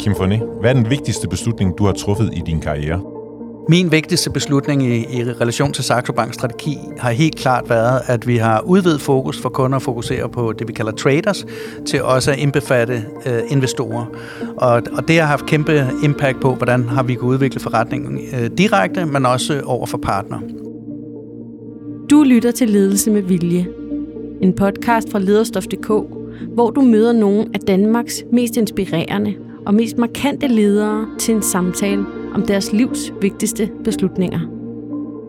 Kim Fournais, hvad er den vigtigste beslutning, du har truffet i din karriere? Min vigtigste beslutning i relation til Saxo Banks strategi har helt klart været, at vi har udvidet fokus for kunder at fokusere på det, vi kalder traders, til også at indbefatte investorer. Og det har haft kæmpe impact på, hvordan har vi kunnet udvikle forretningen direkte, men også over for partnere. Du lytter til Ledelse med Vilje, en podcast fra Lederstof.dk, hvor du møder nogle af Danmarks mest inspirerende og mest markante ledere til en samtale om deres livs vigtigste beslutninger.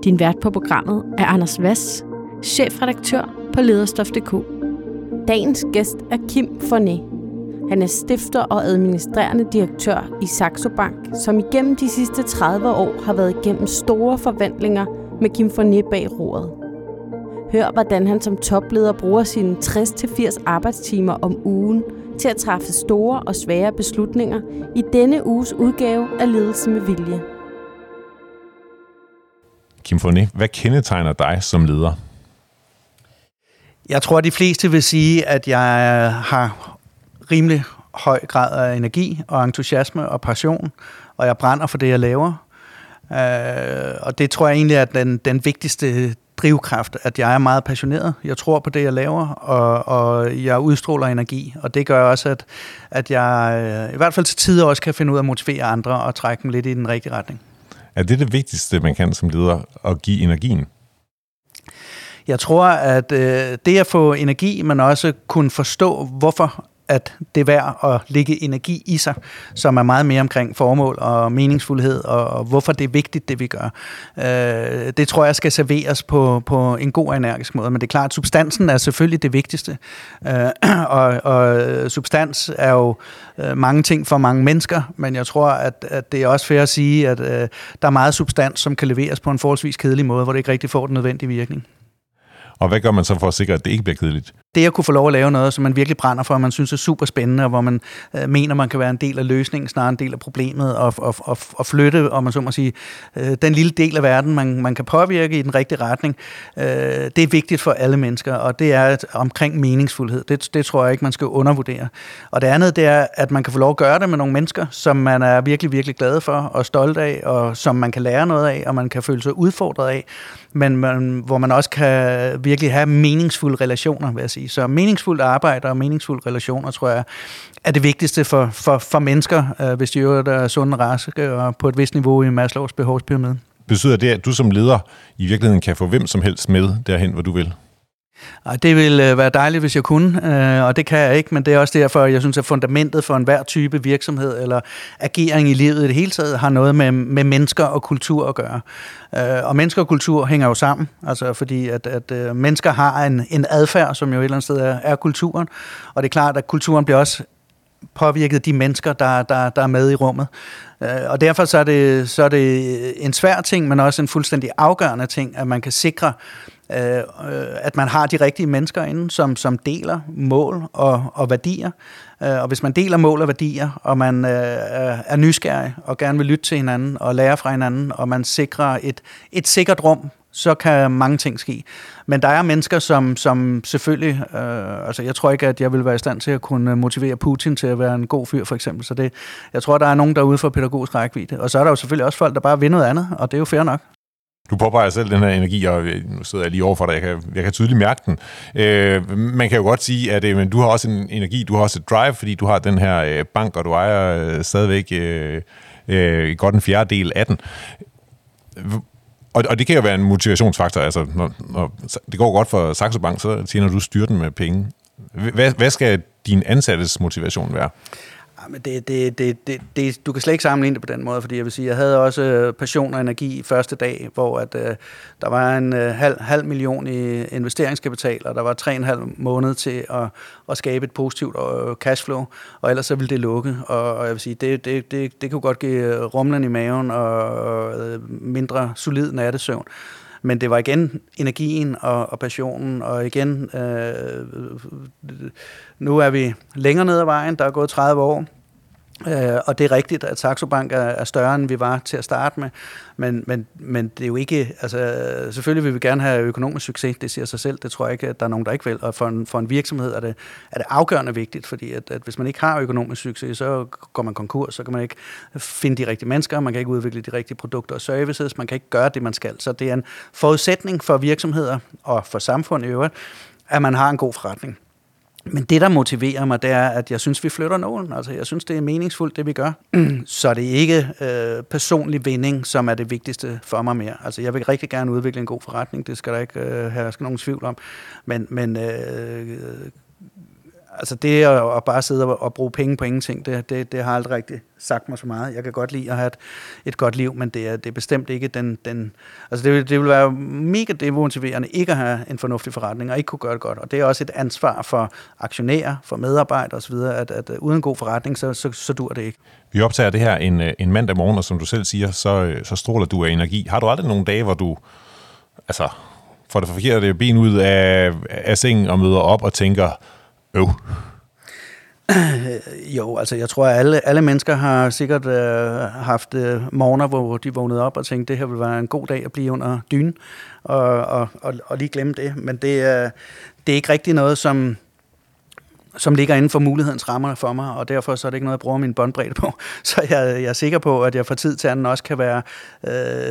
Din vært på programmet er Anders Vass, chefredaktør på Lederstof.dk. Dagens gæst er Kim Fournais. Han er stifter og administrerende direktør i Saxo Bank, som igennem de sidste 30 år har været igennem store forvandlinger med Kim Fournais bag roret. Hør, hvordan han som topleder bruger sine 60-80 arbejdstimer om ugen til at træffe store og svære beslutninger i denne uges udgave af Ledelse med Vilje. Kim Fournais, hvad kendetegner dig som leder? Jeg tror, at de fleste vil sige, at jeg har rimelig høj grad af energi og entusiasme og passion, og jeg brænder for det, jeg laver. Og det tror jeg egentlig er den vigtigste drivkraft, at jeg er meget passioneret. Jeg tror på det, jeg laver, og jeg udstråler energi, og det gør også, at jeg i hvert fald til tider også kan finde ud af at motivere andre og trække dem lidt i den rigtige retning. Er det det vigtigste, man kan som leder, at give energien? Jeg tror, at det at få energi, men også kunne forstå, hvorfor at det er værd at lægge energi i sig, som er meget mere omkring formål og meningsfuldhed, og hvorfor det er vigtigt, det vi gør. Det tror jeg skal serveres på en god og energisk måde, men det er klart, at substansen er selvfølgelig det vigtigste. Og substans er jo mange ting for mange mennesker, men jeg tror, at det er også fair at sige, at der er meget substans, som kan leveres på en forholdsvis kedelig måde, hvor det ikke rigtig får den nødvendige virkning. Og hvad gør man så for at sikre, at det ikke bliver kedeligt? Det at kunne få lov at lave noget, som man virkelig brænder for, og man synes er super spændende, og hvor man mener, man kan være en del af løsningen, snarere en del af problemet, og flytte, og man så må sige, den lille del af verden, man kan påvirke i den rigtige retning, det er vigtigt for alle mennesker, og det er omkring meningsfuldhed. Det tror jeg ikke, man skal undervurdere. Og det andet, det er, at man kan få lov at gøre det med nogle mennesker, som man er virkelig, virkelig glad for, og stolt af, og som man kan lære noget af, og man kan føle sig udfordret af, men hvor man også kan virkelig have meningsfulde relationer, vil jeg sige. Så meningsfuldt arbejde og meningsfulde relationer, tror jeg, er det vigtigste for mennesker, hvis de er sunde og raske og på et vist niveau i Maslows behovspyramide. Betyder det, at du som leder i virkeligheden kan få hvem som helst med derhen, hvor du vil? Det ville være dejligt, hvis jeg kunne, og det kan jeg ikke, men det er også derfor, jeg synes, at fundamentet for enhver type virksomhed eller agering i livet i det hele taget har noget med mennesker og kultur at gøre. Og mennesker og kultur hænger jo sammen, altså fordi at mennesker har en adfærd, som jo et eller andet sted er kulturen, og det er klart, at kulturen bliver også påvirket de mennesker, der er med i rummet. Og derfor så er det en svær ting, men også en fuldstændig afgørende ting, at man kan sikre, at man har de rigtige mennesker inde, som deler mål og værdier. Og hvis man deler mål og værdier, og man er nysgerrig og gerne vil lytte til hinanden og lære fra hinanden, og man sikrer et sikkert rum, så kan mange ting ske. Men der er mennesker, som selvfølgelig... jeg tror ikke, at jeg vil være i stand til at kunne motivere Putin til at være en god fyr, for eksempel. Så det, jeg tror, der er nogen, der er ude for pædagogisk rækkevidde. Og så er der jo selvfølgelig også folk, der bare vil noget andet, og det er jo fair nok. Du påpeger selv den her energi, og nu sidder jeg lige overfor dig, jeg kan tydeligt mærke den. Man kan jo godt sige, at men du har også en energi, du har også et drive, fordi du har den her bank, og du ejer stadigvæk godt en fjerdedel af den. Og det kan jo være en motivationsfaktor. Altså, når det går godt for Saxo Bank, så tjener du styrten med penge. Hvad skal din ansattes motivation være? Men du kan slet ikke sammenligne det på den måde, fordi jeg vil sige, jeg havde også passion og energi første dag, hvor at, der var en halv million i investeringskapital, og der var 3,5 måneder til at skabe et positivt cashflow, og ellers så ville det lukke, og jeg vil sige, det kunne godt give rumlen i maven og mindre solid nattesøvn. Men det var igen energien og passionen, og igen, nu er vi længere ned ad vejen, der er gået 30 år, Og det er rigtigt, at Saxo Bank er større, end vi var til at starte med, men det er jo ikke, altså selvfølgelig vil vi gerne have økonomisk succes, det siger sig selv, det tror jeg ikke, at der er nogen, der ikke vil, og for en virksomhed er det afgørende vigtigt, fordi at hvis man ikke har økonomisk succes, så går man konkurs, så kan man ikke finde de rigtige mennesker, man kan ikke udvikle de rigtige produkter og services, man kan ikke gøre det, man skal, så det er en forudsætning for virksomheder og for samfundet i øvrigt, at man har en god forretning. Men det, der motiverer mig, det er, at jeg synes, vi flytter nålen. Altså, jeg synes, det er meningsfuldt, det vi gør. Så det er ikke personlig vinding, som er det vigtigste for mig mere. Altså, jeg vil rigtig gerne udvikle en god forretning. Det skal der ikke herske nogen tvivl om. Men det at bare sidde og bruge penge på ingenting, det har aldrig rigtig sagt mig så meget. Jeg kan godt lide at have et godt liv, men det er bestemt ikke den altså det vil være mega demotiverende ikke at have en fornuftig forretning og ikke kunne gøre det godt. Og det er også et ansvar for aktionærer, for medarbejdere osv., at uden god forretning, så dur det ikke. Vi optager det her en mandag morgen, og som du selv siger, så stråler du af energi. Har du aldrig nogle dage, hvor du... Altså, for det forkerte det ben ud af sengen og møder op og tænker... Jo, altså jeg tror, at alle mennesker har sikkert haft morgener, hvor de vågnede op og tænkte, det her vil være en god dag at blive under dynen, og lige glemme det. Men det er ikke rigtig noget, som ligger inden for mulighedens rammer for mig, og derfor så er det ikke noget, jeg bruger min båndbredde på. Så jeg er sikker på, at jeg fra tid til anden også kan være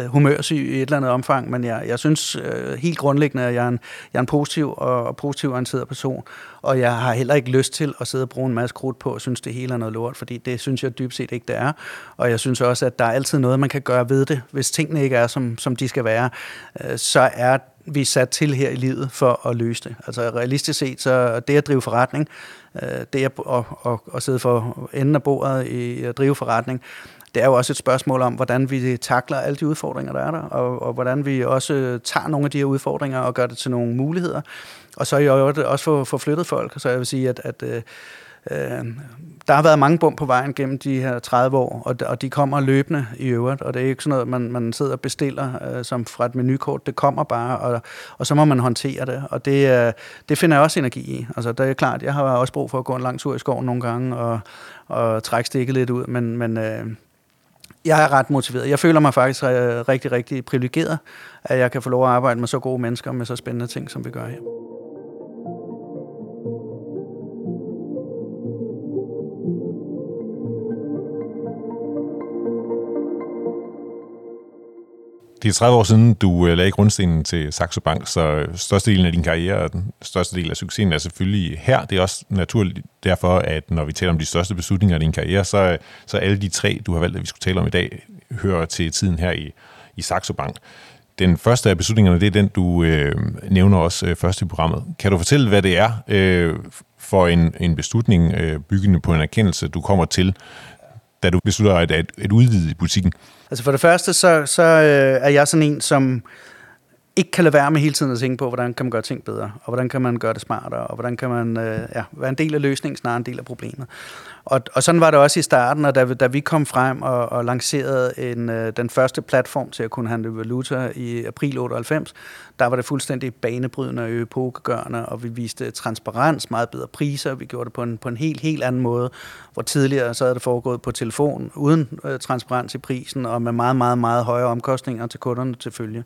humørsyg i et eller andet omfang, men jeg synes helt grundlæggende, at jeg er en positiv og positiv orienteret person, og jeg har heller ikke lyst til at sidde og bruge en masse krudt på og synes, det hele er noget lort, fordi det synes jeg dybt set ikke, det er. Og jeg synes også, at der er altid noget, man kan gøre ved det. Hvis tingene ikke er, som de skal være, så er vi sat til her i livet for at løse det. Altså realistisk set, så det at drive forretning, det at sidde for enden af bordet i at drive forretning, det er jo også et spørgsmål om, hvordan vi takler alle de udfordringer, der er der, og hvordan vi også tager nogle af de her udfordringer og gør det til nogle muligheder. Og så er jeg jo også for flyttet folk, så jeg vil sige, at der har været mange bump på vejen gennem de her 30 år, og de kommer løbende i øvrigt, og det er ikke sådan noget, man sidder og bestiller som fra et menukort, det kommer bare, og så må man håndtere det, og det finder jeg også energi i. Altså, det er klart, jeg har også brug for at gå en lang tur i skoven nogle gange, og trække stikket lidt ud, men jeg er ret motiveret. Jeg føler mig faktisk rigtig, rigtig privilegeret, at jeg kan få lov at arbejde med så gode mennesker, med så spændende ting, som vi gør her. Det er 30 år siden, du lagde grundstenen til Saxo Bank, så størstedelen af din karriere og den største del af succesen er selvfølgelig her. Det er også naturligt derfor, at når vi taler om de største beslutninger af din karriere, så alle de tre, du har valgt, at vi skulle tale om i dag, hører til tiden her i Saxo Bank. Den første af beslutningerne, det er den, du nævner også først i programmet. Kan du fortælle, hvad det er for en beslutning, byggende på en erkendelse, du kommer til, da du beslutter at udvide butikken? Altså for det første, så er jeg sådan en, som ikke kan lade være med hele tiden at tænke på, hvordan kan man gøre ting bedre, og hvordan kan man gøre det smartere, og hvordan kan man være en del af løsningen, snarere en del af problemet. Og sådan var det også i starten, og da vi kom frem og lancerede den første platform til at kunne handle valuta i april 98, der var det fuldstændig banebrydende og epokegørende, og vi viste transparens, meget bedre priser, vi gjorde det på en helt anden måde, hvor tidligere så havde det foregået på telefon, uden transparens i prisen, og med meget, meget, meget højere omkostninger til kunderne til følge.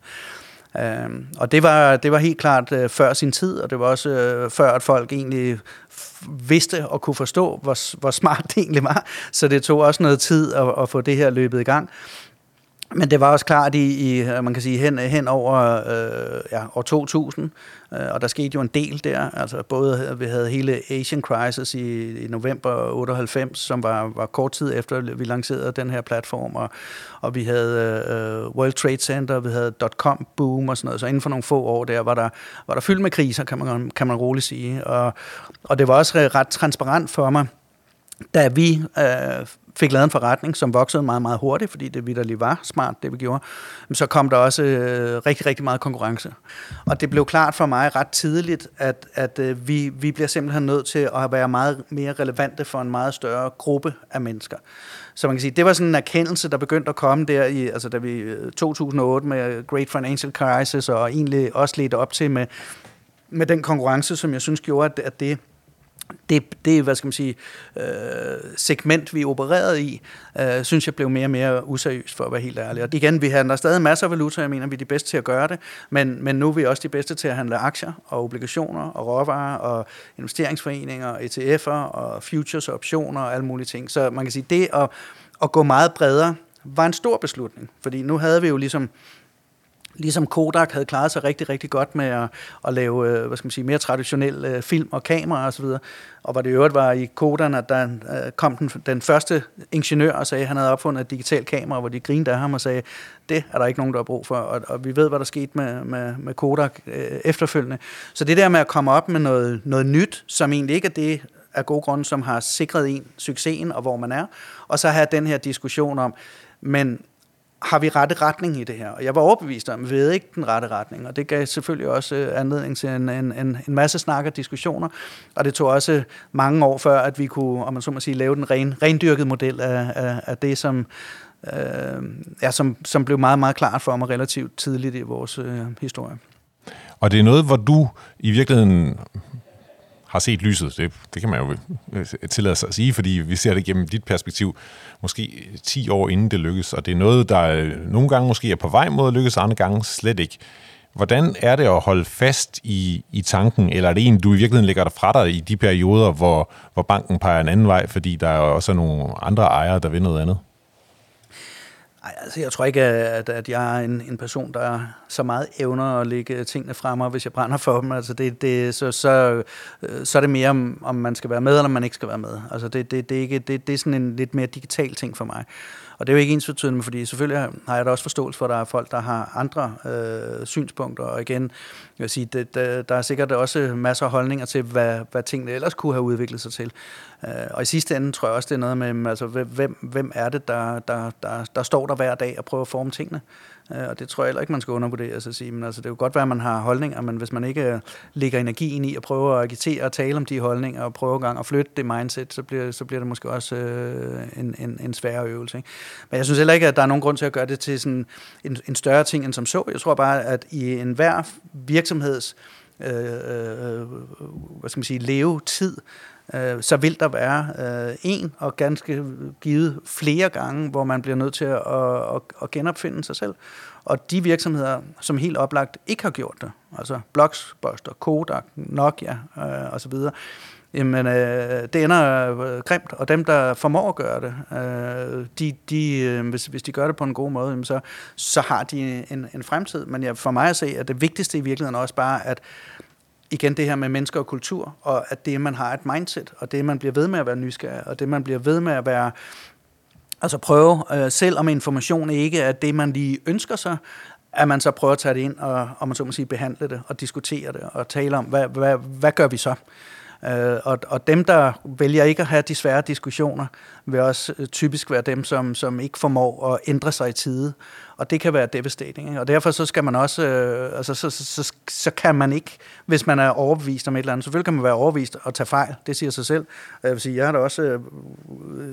Og det var helt klart før sin tid, og det var også før, at folk egentlig vidste og kunne forstå, hvor smart det egentlig var. Så det tog også noget tid at få det her løbet i gang. Men det var også klart i man kan sige, hen over år 2000, og der skete jo en del der. Altså både, vi havde hele Asian Crisis i november 98, som var kort tid efter, vi lancerede den her platform, og vi havde World Trade Center, vi havde .com-boom og sådan noget. Så inden for nogle få år der, var der fyldt med kriser, kan man roligt sige. Og det var også ret transparent for mig, da vi fik lavet en forretning, som voksede meget, meget hurtigt, fordi det vitterligt var smart, det vi gjorde, så kom der også rigtig, rigtig meget konkurrence. Og det blev klart for mig ret tidligt, at vi bliver simpelthen nødt til at være meget mere relevante for en meget større gruppe af mennesker. Så man kan sige, det var sådan en erkendelse, der begyndte at komme der i, altså da vi 2008 med Great Financial Crisis, og egentlig også ledte op til med den konkurrence, som jeg synes gjorde, at det det hvad skal man sige, segment, vi opererede i, synes jeg blev mere og mere useriøst, for at være helt ærlig. Og igen, vi handler stadig masser af valuta, jeg mener, vi er de bedste til at gøre det, men nu er vi også de bedste til at handle aktier og obligationer og råvarer og investeringsforeninger, ETF'er og futures og optioner og alle mulige ting. Så man kan sige, det at gå meget bredere var en stor beslutning, fordi nu havde vi jo ligesom Kodak havde klaret sig rigtig, rigtig godt med at lave, hvad skal man sige, mere traditionel film og kamera og så videre. Og hvor det i øvrigt var i Kodan, at der kom den første ingeniør og sagde, at han havde opfundet et digitalt kamera, hvor de grinede af ham og sagde, det er der ikke nogen, der har brug for. Og vi ved, hvad der skete med Kodak efterfølgende. Så det der med at komme op med noget nyt, som egentlig ikke er det, af gode grunde, som har sikret en succesen og hvor man er. Og så have den her diskussion om, men har vi rette retning i det her? Og jeg var overbevist om, at vi havde ikke den rette retning, og det gav selvfølgelig også anledning til en masse snak og diskussioner, og det tog også mange år før, at vi kunne, om man så må sige, lave den rendyrkede model af det, som blev meget, meget klart for mig relativt tidligt i vores historie. Og det er noget, hvor du i virkeligheden har set lyset, det kan man jo tillade sig at sige, fordi vi ser det gennem dit perspektiv, måske 10 år inden det lykkes, og det er noget, der nogle gange måske er på vej mod at lykkes, andre gange slet ikke. Hvordan er det at holde fast i tanken, eller er det en, du i virkeligheden lægger dig fra dig i de perioder, hvor banken peger en anden vej, fordi der er også nogle andre ejere, der vil noget andet? Ej, altså jeg tror ikke, at jeg er en person, der så meget evner at lægge tingene frem, og hvis jeg brænder for dem, altså så er det mere, om man skal være med, eller man ikke skal være med. Altså det er sådan en lidt mere digital ting for mig. Og det er jo ikke ensbetydende, fordi selvfølgelig har jeg da også forståelse for, at der er folk, der har andre synspunkter. Og igen, jeg vil sige, der er sikkert også masser af holdninger til, hvad tingene ellers kunne have udviklet sig til. Og i sidste ende tror jeg også, det er noget med, altså, hvem er det, der står der hver dag og prøver at forme tingene? Og det tror jeg heller ikke, man skal undervurdere sig at sige, men altså, det er jo godt være, at man har holdninger, men hvis man ikke lægger energien i at prøve at agitere og tale om de holdninger og prøve gang at flytte det mindset, så bliver det måske også en sværere øvelse. Ikke? Men jeg synes heller ikke, at der er nogen grund til at gøre det til sådan en større ting end som så. Jeg tror bare, at i enhver virksomheds hvad skal man sige, levetid, så vil der være en og ganske givet flere gange, hvor man bliver nødt til at genopfinde sig selv. Og de virksomheder, som helt oplagt ikke har gjort det, altså Blockbuster, Kodak, Nokia osv., jamen, det ender grimt, og dem, der formår at gøre det, hvis de gør det på en god måde, jamen så har de en fremtid. Men for mig at se, at det vigtigste i virkeligheden også bare, at igen det her med mennesker og kultur, og at det, man har et mindset, og det, man bliver ved med at være nysgerrig, og det, man bliver ved med at være... Altså prøve, selvom information ikke er det, man lige ønsker sig, at man så prøver at tage det ind, og man så må sige behandle det, og diskutere det, og tale om, hvad gør vi så? Og dem, der vælger ikke at have de svære diskussioner, vil også typisk være dem, som ikke formår at ændre sig i tide. Og det kan være devastating. Ikke? Og derfor så skal man også, så kan man ikke, hvis man er overbevist om et eller andet. Selvfølgelig kan man være overbevist og tage fejl, det siger sig selv. Jeg vil sige, jeg har da også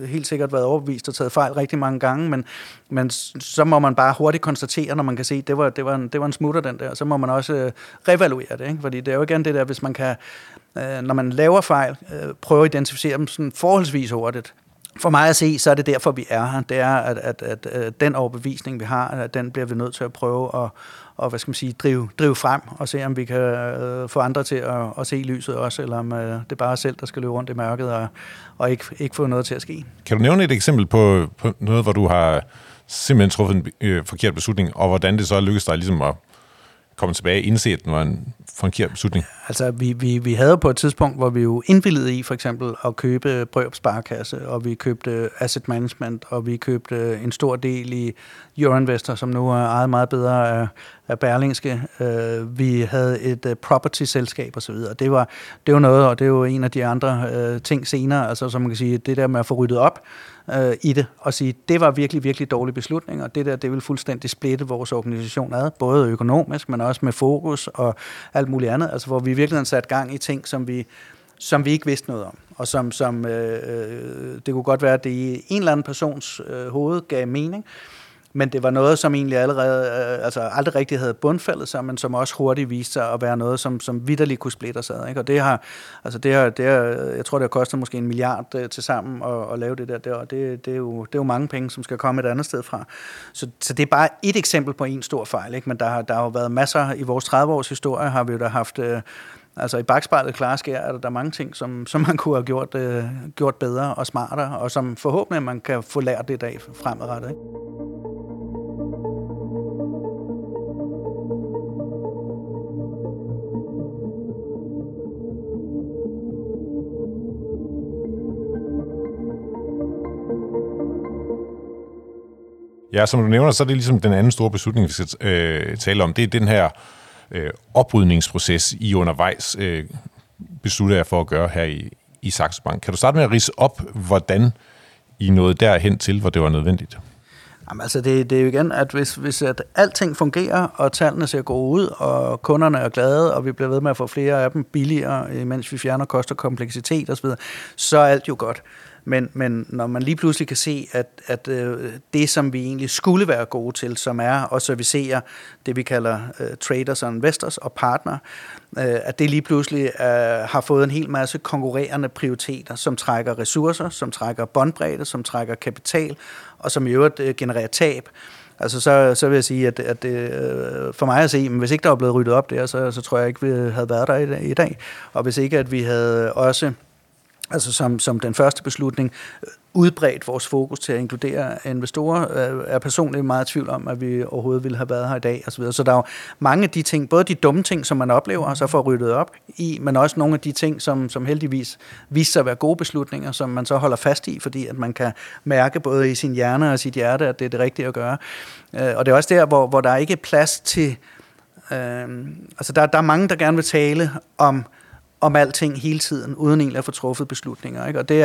helt sikkert været overbevist og taget fejl rigtig mange gange, men så må man bare hurtigt konstatere, når man kan se, at det var en smutter den der, så må man også revaluere det. Ikke? Fordi det er jo igen det der, hvis man kan, når man laver fejl, prøve at identificere dem sådan forholdsvis hurtigt. For mig at se, så er det derfor, vi er her. Det er, at den overbevisning, vi har, den bliver vi nødt til at prøve at hvad skal man sige, drive frem og se, om vi kan få andre til at se lyset også, eller om det er bare selv, der skal løbe rundt i mørket og ikke få noget til at ske. Kan du nævne et eksempel på noget, hvor du har simpelthen truffet en forkert beslutning, og hvordan det så lykkedes dig ligesom at komme tilbage og indse, at den var en forkert beslutning? Altså, vi havde på et tidspunkt, hvor vi jo indvilligede i for eksempel at købe Brørb Sparekasse, og vi købte Asset Management, og vi købte en stor del i Your Investor, som nu er ejet meget bedre af Berlingske. Vi havde et property-selskab osv. Det var noget, og det er jo en af de andre ting senere, altså som man kan sige, det der med at få ryddet op i det, og sige, det var virkelig, virkelig dårlige beslutninger, og det ville fuldstændig splitte vores organisation ad, både økonomisk, men også med fokus og alt muligt andet, altså hvor vi virkelig satte gang i ting, som vi ikke vidste noget om, og som det kunne godt være, at det i en eller anden persons hoved gav mening, Men det var noget, som egentlig aldrig rigtig havde bundfældet sig, men som også hurtigt viste sig at være noget, som vitterligt kunne splitte os ad, ikke? Og det har, jeg tror, det har kostet måske 1 milliard til sammen at lave det der, og det er jo mange penge, som skal komme et andet sted fra. Så det er bare et eksempel på en stor fejl, ikke? Men der har jo været masser, i vores 30-års historie har vi jo da haft... Altså i bagspejlet klare skær, er der mange ting, som man kunne have gjort bedre og smartere, og som forhåbentlig man kan få lært det i dag fremadrettet. Ikke? Ja, som du nævner, så er det ligesom den anden store beslutning, vi skal tale om. Det er den her oprydningsproces, I undervejs beslutter jeg for at gøre her i Saxo Bank. Kan du starte med at ridse op, hvordan I nåede derhen til, hvor det var nødvendigt? Jamen, altså det er jo igen, at hvis at alting fungerer, og tallene ser gode ud, og kunderne er glade, og vi bliver ved med at få flere af dem billigere, mens vi fjerner kost og kompleksitet osv., så er alt jo godt. Men når man lige pludselig kan se, at det, som vi egentlig skulle være gode til, som er at servicere det, vi kalder traders og investors og partner, at det lige pludselig har fået en hel masse konkurrerende prioriteter, som trækker ressourcer, som trækker båndbredde, som trækker kapital, og som i øvrigt genererer tab. Altså så vil jeg sige, at det, for mig at se, men hvis ikke der var blevet ryddet op der, så tror jeg ikke, vi havde været der i dag. Og hvis ikke, at vi havde også... Altså som den første beslutning, udbredt vores fokus til at inkludere investorer, er personligt meget i tvivl om, at vi overhovedet ville have været her i dag og så videre. Så der er jo mange af de ting, både de dumme ting, som man oplever og så får ryddet op i, men også nogle af de ting, som heldigvis viser sig at være gode beslutninger, som man så holder fast i, fordi at man kan mærke både i sin hjerne og sit hjerte, at det er det rigtige at gøre. Og det er også der, hvor der ikke er plads til... Altså der er mange, der gerne vil tale om alting hele tiden, uden egentlig at få truffet beslutninger, ikke? Og det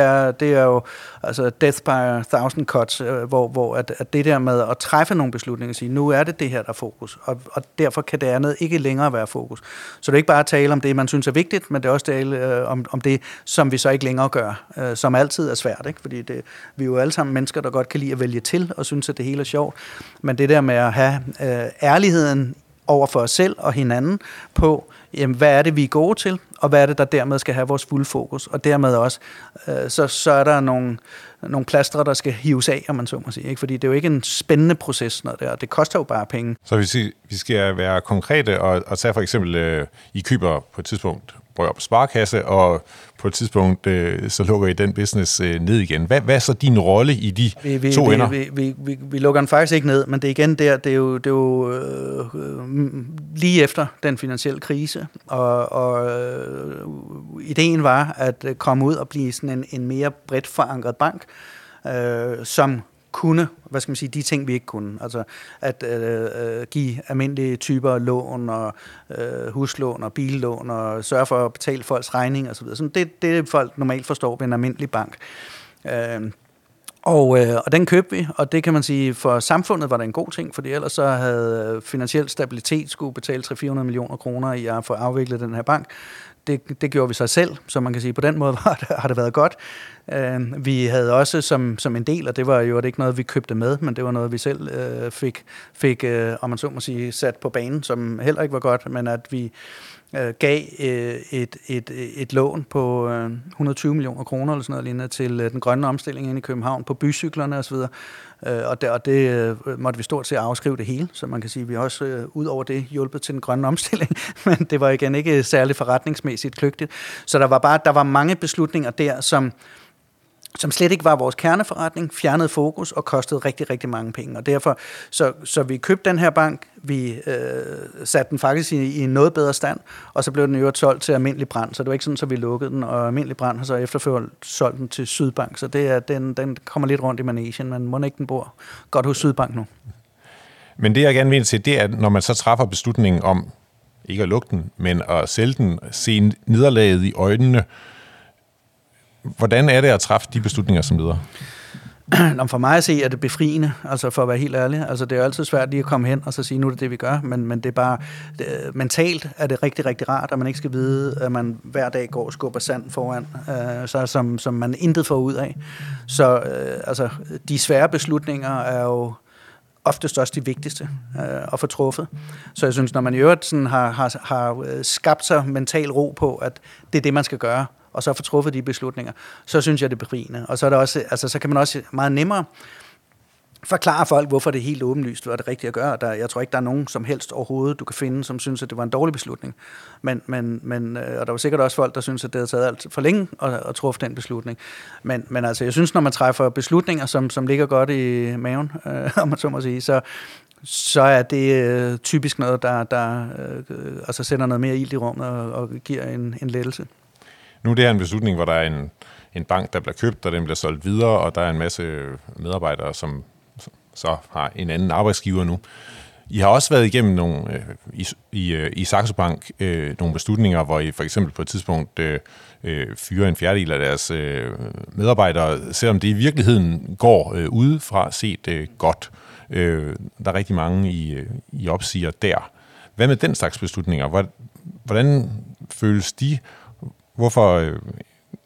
er jo altså death by a thousand cuts, hvor at det der med at træffe nogle beslutninger og sige, nu er det her, der er fokus, og derfor kan det andet ikke længere være fokus. Så det er ikke bare at tale om det, man synes er vigtigt, men det er også tale om det, som vi så ikke længere gør, som altid er svært, ikke? Fordi vi er jo alle sammen mennesker, der godt kan lide at vælge til, og synes, at det hele er sjovt. Men det der med at have ærligheden over for os selv og hinanden på, jamen, hvad er det, vi er gode til, og hvad er det, der dermed skal have vores fulde fokus, og dermed også, så er der nogle plastre, der skal hives af, om man så må sige, ikke? Fordi det er jo ikke en spændende proces, når det er. Det koster jo bare penge. Så vi skal være konkrete og tage for eksempel, I køber på et tidspunkt Brørb Sparekasse, og på et tidspunkt, så lukker I den business ned igen. Hvad er så din rolle i de to ender? Vi lukker den faktisk ikke ned, men det er igen der, det er jo lige efter den finansielle krise, og ideen var at komme ud og blive sådan en mere bredt forankret bank, som kunne, hvad skal man sige, de ting, vi ikke kunne. Altså at give almindelige typer lån og huslån og billån og sørge for at betale folks regning og så videre. Det folk normalt forstår ved en almindelig bank. Og den købte vi, og det kan man sige, for samfundet var det en god ting, fordi ellers så havde finansiel stabilitet skulle betale 300-400 millioner kroner i at få afviklet den her bank. Det gjorde vi så selv, så man kan sige, på den måde har det været godt. Vi havde også som en del, og det var jo ikke noget, vi købte med, men det var noget, vi selv fik, om man så må sige, sat på banen, som heller ikke var godt, men at vi gav et lån på 120 millioner kroner eller sådan noget lignende til den grønne omstilling inde i København på bycyklerne osv., og det måtte vi stort set afskrive det hele, så man kan sige, at vi også ud over det hjulpet til den grønne omstilling, men det var igen ikke særlig forretningsmæssigt kløgtigt. Så der var mange beslutninger der, som slet ikke var vores kerneforretning, fjernede fokus og kostede rigtig, rigtig mange penge. Og derfor, så vi købte den her bank, vi satte den faktisk i en noget bedre stand, og så blev den i øvrigt solgt til Almindelig Brand, så det var ikke sådan, så vi lukkede den, og Almindelig Brand har så efterfølgende solgt den til Sydbank, så det er, den kommer lidt rundt i manegen, men mon ikke den bor godt hos Sydbank nu. Men det, jeg gerne vil til, det er, når man så træffer beslutningen om, ikke at lukke den, men at sælge den, se nederlaget i øjnene. Hvordan er det at træffe de beslutninger som leder? For mig at se, er det befriende, altså for at være helt ærlig. Altså det er jo altid svært lige at komme hen og så sige, nu er det det, vi gør, men det er bare, mentalt er det rigtig, rigtig rart, at man ikke skal vide, at man hver dag går og skubber sand foran, som man intet får ud af. Så altså, de svære beslutninger er jo oftest også de vigtigste at få truffet. Så jeg synes, når man i øvrigt sådan har skabt sig mental ro på, at det er det, man skal gøre, og så få truffet de beslutninger, så synes jeg, det er berigende. Og så er det også, altså, så kan man også meget nemmere forklare folk, hvorfor det er helt åbenlyst, hvad det rigtige at gøre. Jeg tror ikke, der er nogen som helst overhovedet, du kan finde, som synes, at det var en dårlig beslutning. Men og der var sikkert også folk, der synes, at det havde taget alt for længe at truffe den beslutning. Men altså, jeg synes, når man træffer beslutninger, som ligger godt i maven, om man så må sige, så er det typisk noget, der altså sender noget mere ild i rummet og giver en lettelse. Nu er det her en beslutning, hvor der er en bank, der bliver købt, og den bliver solgt videre, og der er en masse medarbejdere, som så har en anden arbejdsgiver nu. I har også været igennem nogle, i Saxo Bank nogle beslutninger, hvor I for eksempel på et tidspunkt fyrer en fjerdedel af deres medarbejdere, selvom det i virkeligheden går udefra set godt. Der er rigtig mange, I opsiger der. Hvad med den slags beslutninger? Hvordan føles de? Hvorfor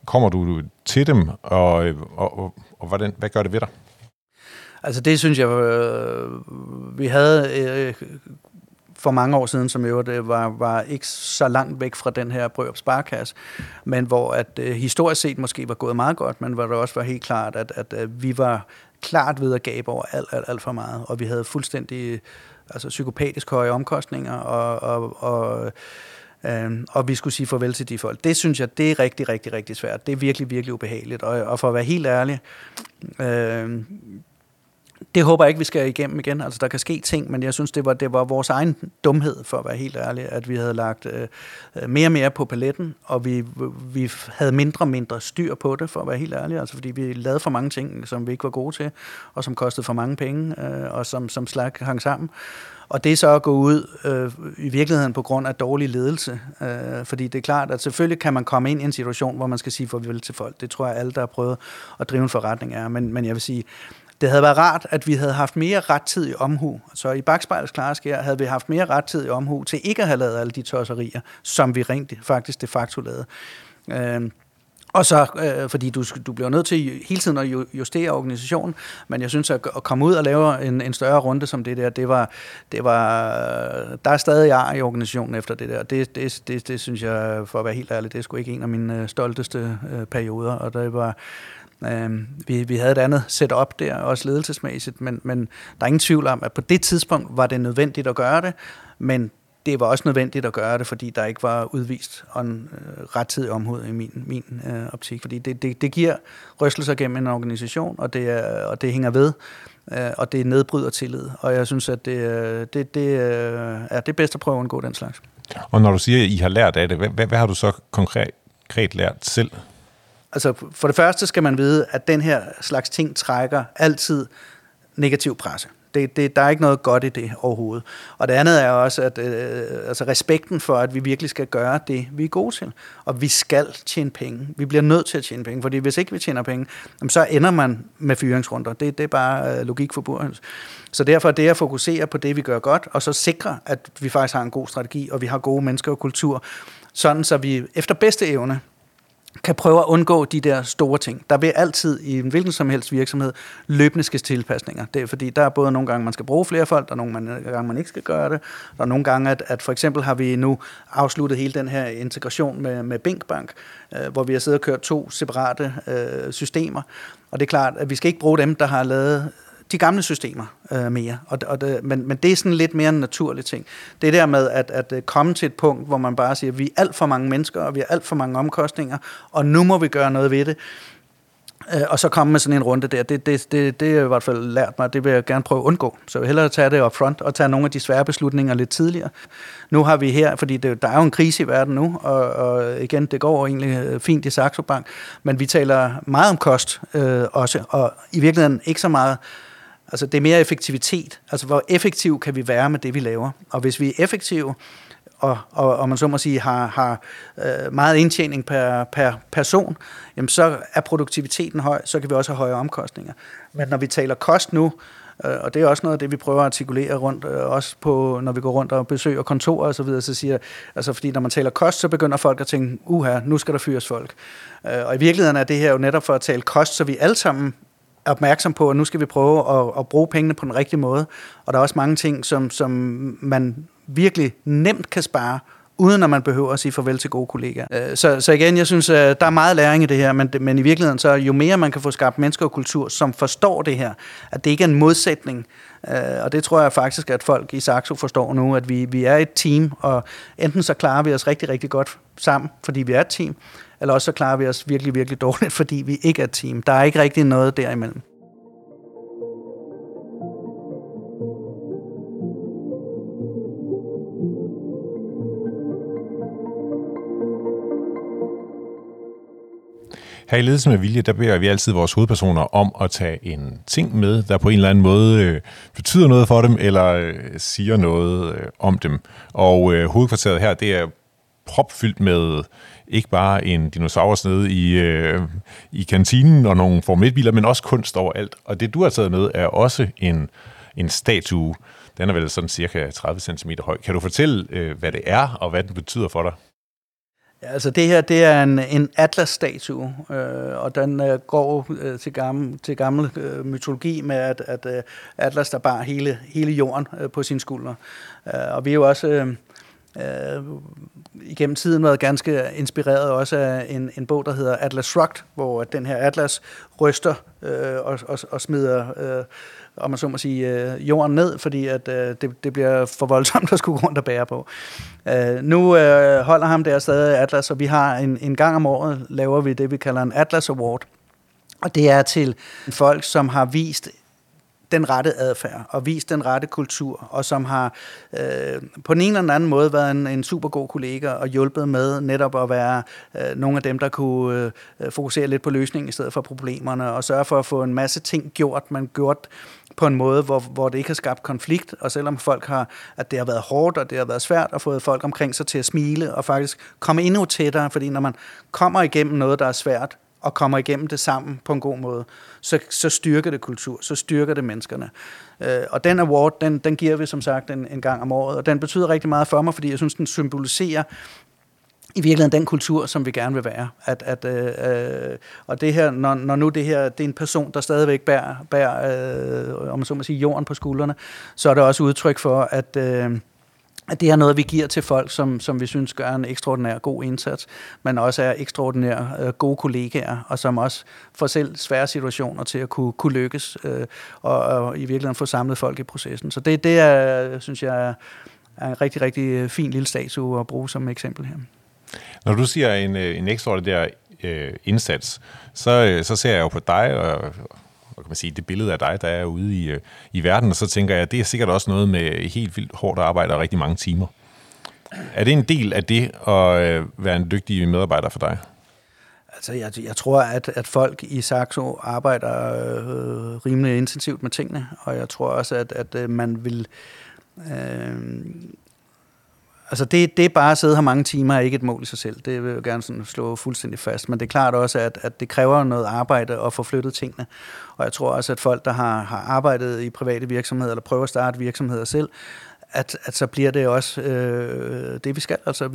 kommer du til dem, og hvordan, hvad gør det ved dig? Altså det synes jeg, vi havde for mange år siden, som jo det var ikke så langt væk fra den her Brørb Sparekasse, men hvor at historisk set måske var gået meget godt, men hvor det også var helt klart, at vi var klart ved at gabe over alt for meget, og vi havde fuldstændig altså psykopatisk høje omkostninger, og vi skulle sige farvel til de folk. Det synes jeg, det er rigtig, rigtig, rigtig svært. Det er virkelig, virkelig ubehageligt, og for at være helt ærlig, det håber jeg ikke, vi skal igennem igen. Altså, der kan ske ting, men jeg synes, det var vores egen dumhed, for at være helt ærlig, at vi havde lagt mere og mere på paletten, og vi havde mindre og mindre styr på det, for at være helt ærlig. Altså, fordi vi lavede for mange ting, som vi ikke var gode til, og som kostede for mange penge, og som slag hang sammen. Og det er så at gå ud i virkeligheden på grund af dårlig ledelse. Fordi det er klart, at selvfølgelig kan man komme ind i en situation, hvor man skal sige farvel til folk. Det tror jeg, alle, der har prøvet at drive en forretning, er. Men jeg vil sige, det havde været rart, at vi havde haft mere rettidig omhu. Så i bagspejlets klare skær havde vi haft mere rettidig omhu til ikke at have lavet alle de tosserier, som vi rent faktisk de facto lavede. Og så, fordi du bliver nødt til hele tiden at justere organisationen, men jeg synes, at komme ud og lave en større runde som det der, der er stadig ar i organisationen efter det der. Det synes jeg, for at være helt ærlig, det er sgu ikke en af mine stolteste perioder, og det var... Vi havde et andet setup der, også ledelsesmæssigt, men der er ingen tvivl om, at på det tidspunkt var det nødvendigt at gøre det, men det var også nødvendigt at gøre det, fordi der ikke var udvist en rettidig omhud i min optik, fordi det giver rystelser gennem en organisation, og det hænger ved, og det nedbryder tillid, og jeg synes, at det er det bedste at prøve at undgå den slags. Og når du siger, at I har lært af det, hvad har du så konkret lært selv? Altså, for det første skal man vide, at den her slags ting trækker altid negativ presse. Der er ikke noget godt i det overhovedet. Og det andet er også, at altså respekten for, at vi virkelig skal gøre det, vi er gode til. Og vi skal tjene penge. Vi bliver nødt til at tjene penge, fordi hvis ikke vi tjener penge, så ender man med fyringsrunder. Det er bare logik for burhøns. Så derfor er det at fokusere på det, vi gør godt, og så sikre, at vi faktisk har en god strategi, og vi har gode mennesker og kultur, sådan så vi efter bedste evne kan prøve at undgå de der store ting. Der vil altid i en hvilken som helst virksomhed løbende ske tilpasninger. Det er fordi, der er både nogle gange, man skal bruge flere folk, der er nogle gange, man ikke skal gøre det. Der er nogle gange, at for eksempel har vi nu afsluttet hele den her integration med BinckBank, hvor vi har siddet og kørt 2 separate systemer. Og det er klart, at vi skal ikke bruge dem, der har lavet de gamle systemer mere, men det er sådan lidt mere en naturlig ting. Det der med at komme til et punkt, hvor man bare siger, at vi er alt for mange mennesker, og vi har alt for mange omkostninger, og nu må vi gøre noget ved det, og så komme med sådan en runde der, det er i hvert fald lært mig, det vil jeg gerne prøve at undgå. Så jeg vil hellere tage det up front, og tage nogle af de svære beslutninger lidt tidligere. Nu har vi her, fordi der er jo en krise i verden nu, og igen, det går egentlig fint i Saxo Bank, men vi taler meget om kost også, og i virkeligheden ikke så meget. Altså, det er mere effektivitet. Altså, hvor effektiv kan vi være med det, vi laver? Og hvis vi er effektive, og man så må sige, har meget indtjening per person, jamen, så er produktiviteten høj, så kan vi også have højere omkostninger. Men når vi taler kost nu, og det er også noget af det, vi prøver at artikulere rundt, også på, når vi går rundt og besøger kontorer og så videre, så siger altså, fordi når man taler kost, så begynder folk at tænke, nu skal der fyres folk. Og i virkeligheden er det her jo netop for at tale kost, så vi alle sammen opmærksom på, at nu skal vi prøve at bruge pengene på den rigtige måde. Og der er også mange ting, som man virkelig nemt kan spare, uden at man behøver at sige farvel til gode kollegaer. Så igen, jeg synes, der er meget læring i det her, men i virkeligheden, så jo mere man kan få skabt mennesker og kultur, som forstår det her, at det ikke er en modsætning, og det tror jeg faktisk, at folk i Saxo forstår nu, at vi er et team, og enten så klarer vi os rigtig, rigtig godt sammen, fordi vi er et team, eller også så klarer vi os virkelig, virkelig dårligt, fordi vi ikke er et team. Der er ikke rigtig noget derimellem. Her i Ledelse med Vilje, der beder vi altid vores hovedpersoner om at tage en ting med, der på en eller anden måde betyder noget for dem, eller siger noget om dem. Og hovedkvarteret her, det er propfyldt med ikke bare en dinosaurus nede i kantinen og nogle formelbiler, men også kunst overalt. Og det, du har taget med, er også en statue. Den er vel sådan cirka 30 cm høj. Kan du fortælle, hvad det er, og hvad den betyder for dig? Altså det her, det er en Atlas-statue, og den går til gammel mytologi med, at Atlas, der bar hele jorden på sine skuldre. Og vi er jo også igennem tiden været ganske inspireret også af en bog, der hedder Atlas Shrugt, hvor den her Atlas ryster og smider... om man så må sige, jorden ned, fordi at, det bliver for voldsomt at skulle gå rundt og bære på. Nu holder ham der stadig Atlas, og vi har en gang om året, laver vi det, vi kalder en Atlas Award. Og det er til folk, som har vist den rette adfærd, og vist den rette kultur, og som har på en eller anden måde været en super god kollega, og hjulpet med netop at være nogle af dem, der kunne fokusere lidt på løsningen i stedet for problemerne, og sørge for at få en masse ting gjort, man gjort på en måde, hvor det ikke har skabt konflikt, og selvom folk at det har været hårdt, og det har været svært, og fået folk omkring sig til at smile, og faktisk komme endnu tættere, fordi når man kommer igennem noget, der er svært, og kommer igennem det sammen på en god måde, så styrker det kultur, så styrker det menneskerne. Og den award, den giver vi som sagt en gang om året, og den betyder rigtig meget for mig, fordi jeg synes, den symboliserer i virkeligheden den kultur, som vi gerne vil være. Og det her, når nu det her, det er en person, der stadigvæk bærer om man så må sige, jorden på skuldrene, så er det også udtryk for, at det er noget, vi giver til folk, som vi synes gør en ekstraordinær god indsats, men også er ekstraordinær gode kollegaer, og som også får selv svære situationer til at kunne lykkes, og i virkeligheden få samlet folk i processen. Så det er, synes jeg, er en rigtig, rigtig fin lille statue at bruge som eksempel her. Når du siger en ekstraordinær indsats, så ser jeg jo på dig, og kan man sige, det billede af dig, der er ude i verden, og så tænker jeg, at det er sikkert også noget med helt vildt hårdt arbejde og rigtig mange timer. Er det en del af det at være en dygtig medarbejder for dig? Altså, jeg tror, at folk i Saxo arbejder rimelig intensivt med tingene, og jeg tror også, at man vil... Altså det er bare at sidde her mange timer er ikke et mål i sig selv. Det vil jeg gerne sådan slå fuldstændig fast. Men det er klart også, at det kræver noget arbejde at få flyttet tingene. Og jeg tror også, at folk, der har arbejdet i private virksomheder, eller prøver at starte virksomheder selv, at så bliver det også det, vi skal. Altså,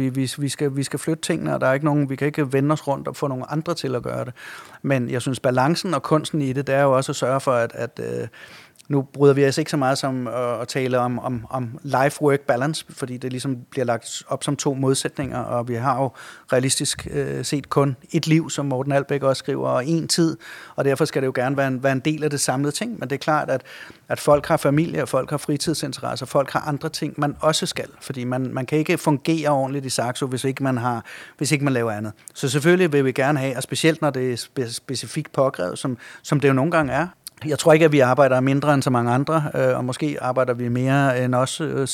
vi skal flytte tingene, og der er ikke nogen, vi kan ikke vende os rundt og få nogle andre til at gøre det. Men jeg synes, balancen og kunsten i det, det er jo også at sørge for, at nu bryder vi os ikke så meget som at tale om life-work balance, fordi det ligesom bliver lagt op som to modsætninger, og vi har jo realistisk set kun et liv, som Morten Albæk også skriver, og en tid, og derfor skal det jo gerne være en del af det samlede ting, men det er klart, at folk har familie, folk har fritidsinteresser, folk har andre ting, man også skal, fordi man kan ikke fungere ordentligt i Saxo, hvis ikke man laver andet. Så selvfølgelig vil vi gerne have, og specielt når det er specifikt påkrævet, som det jo nogle gange er. Jeg tror ikke, at vi arbejder mindre end så mange andre, og måske arbejder vi mere end også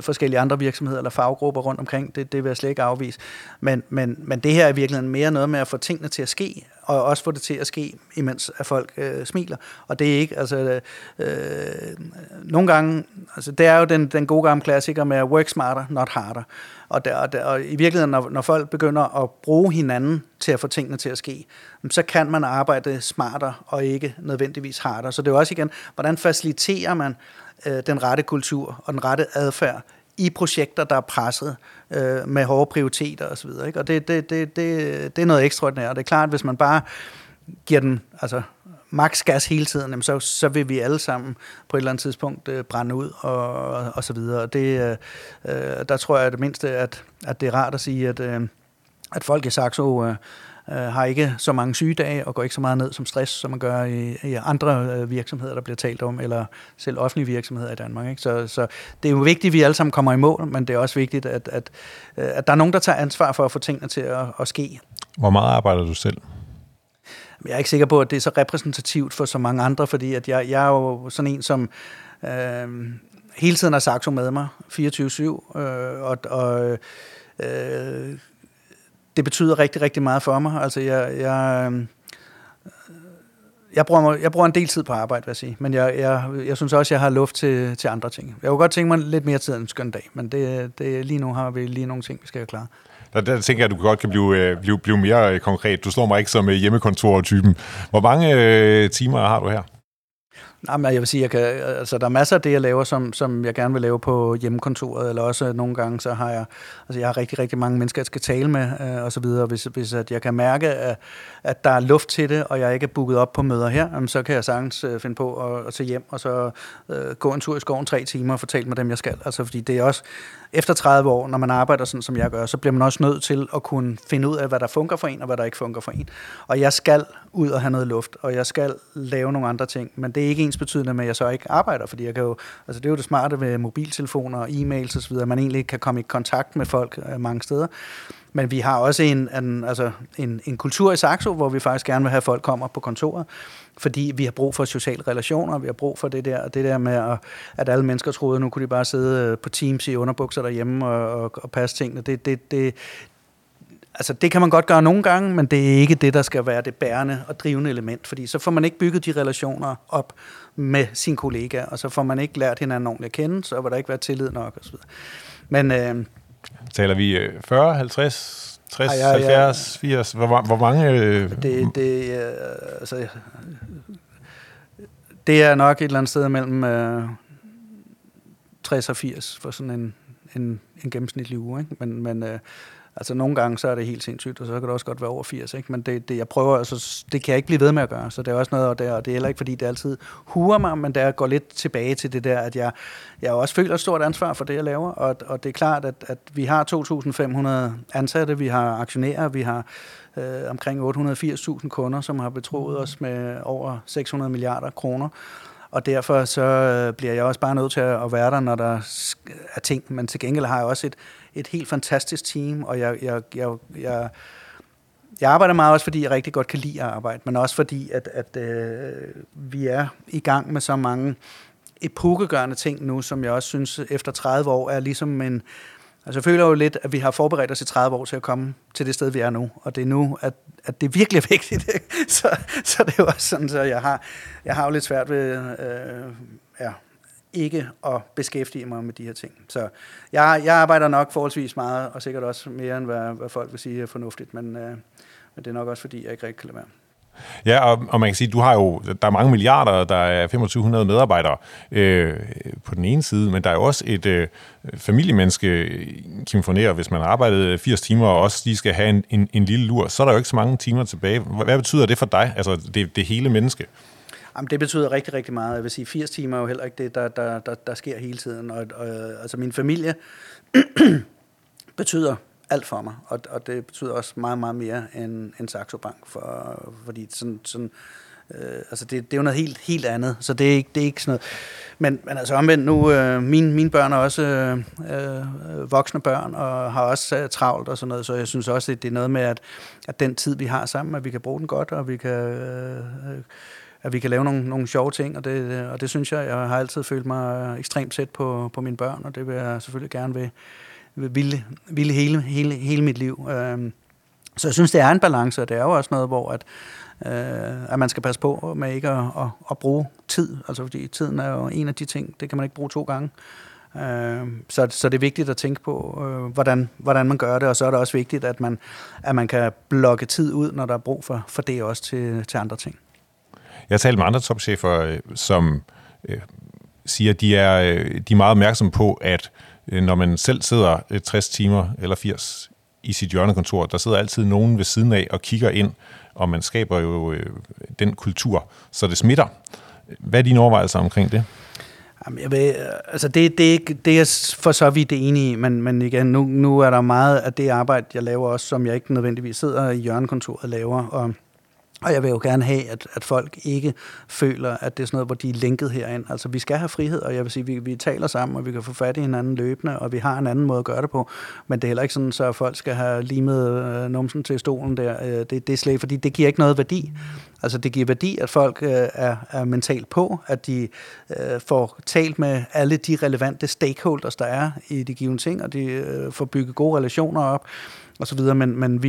forskellige andre virksomheder eller faggrupper rundt omkring. Det vil jeg slet ikke afvise. Men det her er virkelig mere noget med at få tingene til at ske, og også få det til at ske, imens at folk smiler. Og det er ikke, altså... nogle gange... Altså, det er jo den gode gamle klassiker med work smarter, not harder. Og i virkeligheden, når folk begynder at bruge hinanden til at få tingene til at ske, så kan man arbejde smartere og ikke nødvendigvis hardere. Så det er også igen, hvordan faciliterer man den rette kultur og den rette adfærd i projekter, der er presset med hårde prioriteter osv. Og det er noget ekstraordinært. Det er klart, hvis man bare giver den... altså max gas hele tiden, så vil vi alle sammen på et eller andet tidspunkt brænde ud og så videre. Og det, der tror jeg det mindste, at det er rart at sige, at folk i Saxo har ikke så mange sygedage og går ikke så meget ned som stress, som man gør i andre virksomheder, der bliver talt om, eller selv offentlige virksomheder i Danmark. Ikke? Så det er jo vigtigt, at vi alle sammen kommer i mål, men det er også vigtigt, at der er nogen, der tager ansvar for at få tingene til at ske. Hvor meget arbejder du selv? Jeg er ikke sikker på, at det er så repræsentativt for så mange andre, fordi at jeg er jo sådan en, som hele tiden har Saxo med mig, 24/7, og det betyder rigtig, rigtig meget for mig. Altså, jeg bruger en del tid på arbejde, vil jeg sige. Men jeg synes også, jeg har luft til andre ting. Jeg kunne godt tænke mig lidt mere tid end en skøn dag, men det, lige nu har vi lige nogle ting, vi skal klare. Der tænker jeg, at du godt kan blive mere konkret. Du slår mig ikke som hjemmekontor-typen. Hvor mange timer har du her? Nej, men jeg vil sige, der er masser af det, jeg laver, som jeg gerne vil lave på hjemmekontoret, eller også nogle gange, så har jeg har rigtig, rigtig mange mennesker, jeg skal tale med, og så videre. Hvis at jeg kan mærke, at der er luft til det, og jeg ikke er booket op på møder her, så kan jeg sagtens finde på at tage hjem, og så gå en tur i skoven 3 timer, og fortælle med dem, jeg skal. Altså, fordi det er også, efter 30 år, når man arbejder sådan, som jeg gør, så bliver man også nødt til at kunne finde ud af, hvad der fungerer for en, og hvad der ikke fungerer for en. Og jeg skal ud og have noget luft, og jeg skal lave nogle andre ting, men det er ikke betydende med, at jeg så ikke arbejder, fordi jeg kan jo, altså det er jo det smarte ved mobiltelefoner og e-mails og så videre, at man egentlig kan komme i kontakt med folk mange steder. Men vi har også en kultur i Saxo, hvor vi faktisk gerne vil have, folk kommer på kontoret, fordi vi har brug for sociale relationer, vi har brug for det der med, at alle mennesker troede, nu kunne de bare sidde på Teams i underbukser derhjemme og passe tingene. Altså, det kan man godt gøre nogle gange, men det er ikke det, der skal være det bærende og drivende element, fordi så får man ikke bygget de relationer op med sine kollegaer, og så får man ikke lært hinanden ordentligt at kende, så vil der ikke være tillid nok, og så videre. Men taler vi 40, 50, 60, 70, 80? Hvor mange? Det er nok et eller andet sted mellem 60 og 80 for sådan en gennemsnitlig uge, ikke? Men altså nogle gange, så er det helt sindssygt, og så kan det også godt være over 80, ikke? Men jeg prøver, altså, det kan jeg ikke blive ved med at gøre, så det er også noget der, og det er heller ikke, fordi det altid huer mig, men der går lidt tilbage til det der, at jeg også føler et stort ansvar for det, jeg laver, og det er klart, at vi har 2.500 ansatte, vi har aktionærer, vi har omkring 880.000 kunder, som har betroet os med over 600 milliarder kroner, og derfor så bliver jeg også bare nødt til at være der, når der er ting, men til gengæld har jeg også et helt fantastisk team, og jeg arbejder meget også, fordi jeg rigtig godt kan lide at arbejde, men også fordi, at vi er i gang med så mange epokegørende ting nu, som jeg også synes efter 30 år er ligesom en... Altså jeg føler jo lidt, at vi har forberedt os i 30 år til at komme til det sted, vi er nu, og det er nu, at det er virkelig vigtigt, ikke? Så det er jo også sådan, så jeg har jo lidt svært ved... ikke at beskæftige mig med de her ting. Så jeg arbejder nok forholdsvis meget, og sikkert også mere, end hvad folk vil sige er fornuftigt, men det er nok også, fordi jeg ikke rigtig kan lade være. Ja, og man kan sige, du har jo, der er mange milliarder, der er 2500 medarbejdere på den ene side, men der er jo også et familiemenneske, Kim Fournais, hvis man har arbejdet 80 timer, og også lige skal have en lille lur, så er der jo ikke så mange timer tilbage. Hvad betyder det for dig, altså det hele menneske? Jamen, det betyder rigtig, rigtig meget. Jeg vil sige, 80 timer er jo heller ikke det, der sker hele tiden. Og altså, min familie betyder alt for mig, og det betyder også meget, meget mere end Saxo Bank, fordi sådan altså det er jo noget helt, helt andet, så det er ikke sådan noget. Men altså omvendt nu, mine børn er også voksne børn, og har også travlt og sådan noget, så jeg synes også, at det er noget med, at den tid, vi har sammen, at vi kan bruge den godt, og vi kan... at vi kan lave nogle sjove ting, og det synes jeg har altid følt mig ekstremt tæt på mine børn, og det vil jeg selvfølgelig gerne ville hele mit liv. Så jeg synes, det er en balance, og det er jo også noget, hvor at man skal passe på med ikke at bruge tid, altså fordi tiden er jo en af de ting, det kan man ikke bruge 2 gange. Så det er vigtigt at tænke på, hvordan man gør det, og så er det også vigtigt, at man kan blokke tid ud, når der er brug for det også til andre ting. Jeg har talt med andre topchefer, som siger, at de er meget opmærksomme på, at når man selv sidder 60 timer eller 80 i sit hjørnekontor. Der sidder altid nogen ved siden af og kigger ind, og man skaber jo den kultur, så det smitter. Hvad er dine overvejelser omkring det? Det er for så vidt det enige i, men igen, nu er der meget af det arbejde, jeg laver også, som jeg ikke nødvendigvis sidder i hjørnekontoret og laver, og jeg vil jo gerne have, at folk ikke føler, at det er sådan noget, hvor de er linket herind. Altså, vi skal have frihed, og jeg vil sige, vi taler sammen, og vi kan få fat i hinanden løbende, og vi har en anden måde at gøre det på. Men det er heller ikke sådan, så folk skal have limet numsen til stolen der. Det er slet, fordi det giver ikke noget værdi. Altså, det giver værdi, at folk er mentalt på, at de får talt med alle de relevante stakeholders, der er i de givne ting, og de får bygget gode relationer op, og så videre. Men vi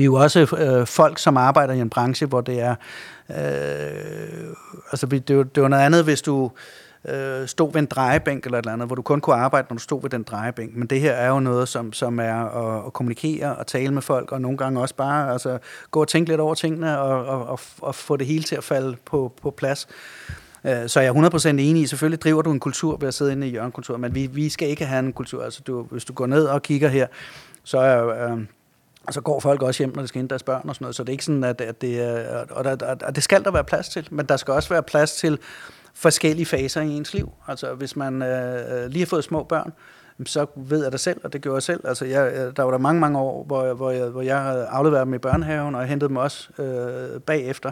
er jo også folk, som arbejder i en branche, hvor det er... Det er jo noget andet, hvis du stod ved en drejebænk eller et eller andet, hvor du kun kunne arbejde, når du stod ved den drejebænk. Men det her er jo noget, som er at kommunikere og tale med folk, og nogle gange også bare altså, gå og tænke lidt over tingene og få det hele til at falde på plads. Så jeg er 100% enig i, selvfølgelig driver du en kultur ved at sidde inde i hjørnekontoret, men vi skal ikke have en kultur. Altså, hvis du går ned og kigger her, så er og så går folk også hjem, når de skal hente deres børn og sådan noget, så det er ikke sådan, at det er... Og det skal der være plads til, men der skal også være plads til forskellige faser i ens liv. Altså, hvis man lige har fået små børn, så ved jeg det selv, og det gjorde jeg selv. Altså, der var der mange år, hvor jeg afleverede dem i børnehaven, og jeg hentede dem også bagefter,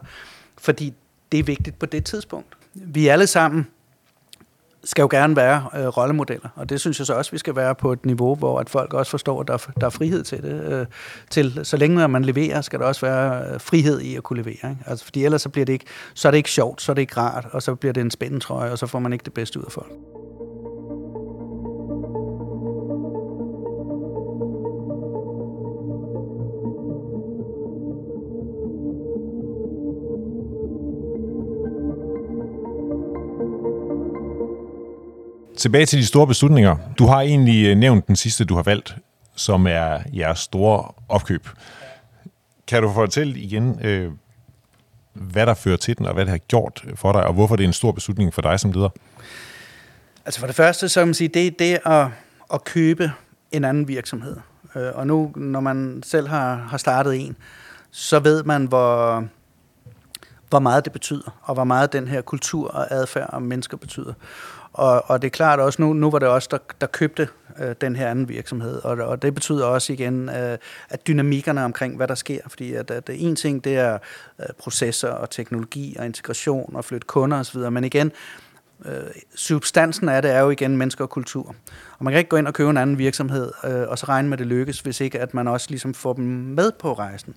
fordi det er vigtigt på det tidspunkt. Vi alle sammen skal jo gerne være rollemodeller, og det synes jeg så også, vi skal være på et niveau, hvor at folk også forstår, at der er frihed til det. Så længe man leverer, skal der også være frihed i at kunne levere. Ikke? Altså, fordi ellers så er det ikke sjovt, så er det ikke rart, og så bliver det en spændetrøje, og så får man ikke det bedste ud af folk. Tilbage til de store beslutninger. Du har egentlig nævnt den sidste, du har valgt, som er jeres store opkøb. Kan du fortælle igen, hvad der fører til den, og hvad det har gjort for dig, og hvorfor det er en stor beslutning for dig som leder? Altså for det første, så kan man sige, det er det at købe en anden virksomhed. Og nu, når man selv har startet en, så ved man, hvor meget det betyder, og hvor meget den her kultur og adfærd og mennesker betyder. Og det er klart også, nu var det også der købte den her anden virksomhed, og det betyder også igen, at dynamikkerne omkring, hvad der sker, fordi at en ting, det er processer og teknologi og integration og flytte kunder osv., men igen, substansen af det er jo igen mennesker og kultur. Og man kan ikke gå ind og købe en anden virksomhed, og så regne med, at det lykkes, hvis ikke at man også ligesom får dem med på rejsen.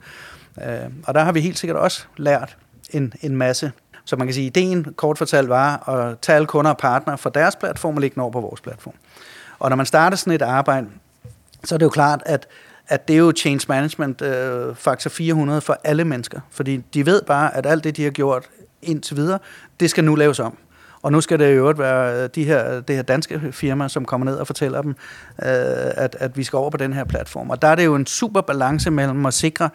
Og der har vi helt sikkert også lært en masse. Så man kan sige, at ideen, kort fortalt, var at tage alle kunder og partnere fra deres platform og lægge den over på vores platform. Og når man starter sådan et arbejde, så er det jo klart, at det er jo change management faktor 400 for alle mennesker. Fordi de ved bare, at alt det, de har gjort indtil videre, det skal nu laves om. Og nu skal det i øvrigt være det her danske firma, som kommer ned og fortæller dem, at vi skal over på den her platform. Og der er det jo en super balance mellem at sikre,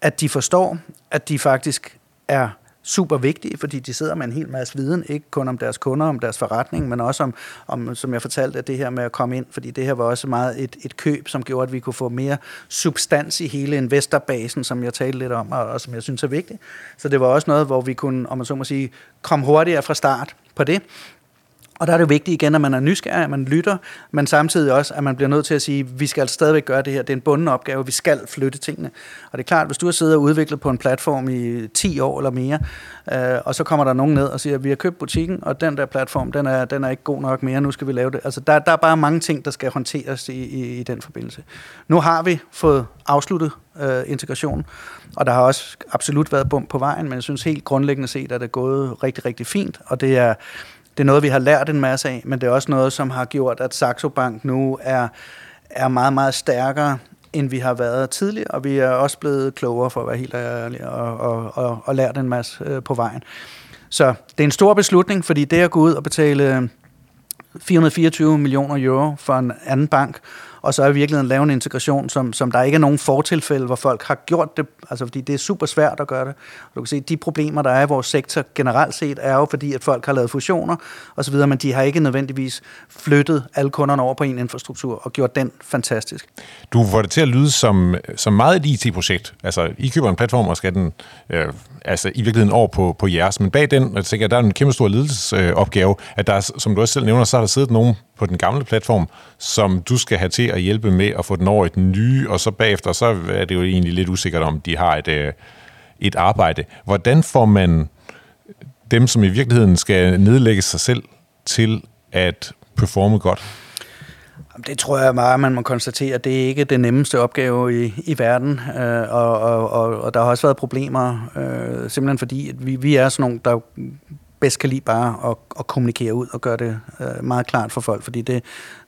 at de forstår, at de faktisk er super vigtige, fordi de sidder med en hel masse viden, ikke kun om deres kunder, om deres forretning, men også om som jeg fortalte, at det her med at komme ind, fordi det her var også meget et køb, som gjorde, at vi kunne få mere substans i hele investorbasen, som jeg talte lidt om, og som jeg synes er vigtigt. Så det var også noget, hvor vi kunne, om man så må sige, komme hurtigere fra start på det. Og der er det jo vigtigt igen, at man er nysgerrig, at man lytter, men samtidig også, at man bliver nødt til at sige, at vi skal stadigvæk gøre det her. Det er en bunden opgave, vi skal flytte tingene. Og det er klart, at hvis du har siddet og udviklet på en platform i 10 år eller mere, og så kommer der nogen ned og siger, at vi har købt butikken, og den der platform, den er ikke god nok mere, nu skal vi lave det. Altså, der er bare mange ting, der skal håndteres i den forbindelse. Nu har vi fået afsluttet integration, og der har også absolut været bump på vejen, men jeg synes helt grundlæggende set, at det er gået rigtig, rigtig fint, og det er noget, vi har lært en masse af, men det er også noget, som har gjort, at Saxo Bank nu er meget, meget stærkere, end vi har været tidligere, og vi er også blevet klogere, for at være helt ærlig, og lært en masse på vejen. Så det er en stor beslutning, fordi det at gå ud og betale 424 millioner euro for en anden bank, og så i virkeligheden lave en integration, som der ikke er nogen fortilfælde, hvor folk har gjort det, altså fordi det er super svært at gøre det. Og du kan se, de problemer, der er i vores sektor generelt set, er jo fordi, at folk har lavet fusioner og så videre, men de har ikke nødvendigvis flyttet alle kunderne over på en infrastruktur og gjort den fantastisk. Du får det til at lyde som meget et IT-projekt. Altså, I køber en platform og skal den i virkeligheden over på jeres, men bag den, jeg tænker, der er en kæmpe stor ledelsesopgave, at der, som du også selv nævner, så har der siddet nogen på den gamle platform, som du skal have til at hjælpe med at få den over i den nye, og så bagefter, så er det jo egentlig lidt usikkert, om de har et arbejde. Hvordan får man dem, som i virkeligheden skal nedlægge sig selv, til at performe godt? Det tror jeg meget, man må konstatere. Det er ikke den nemmeste opgave i verden, og der har også været problemer, simpelthen fordi at vi er sådan nogle, der bedst kan lide bare at kommunikere ud og gøre det meget klart for folk, fordi det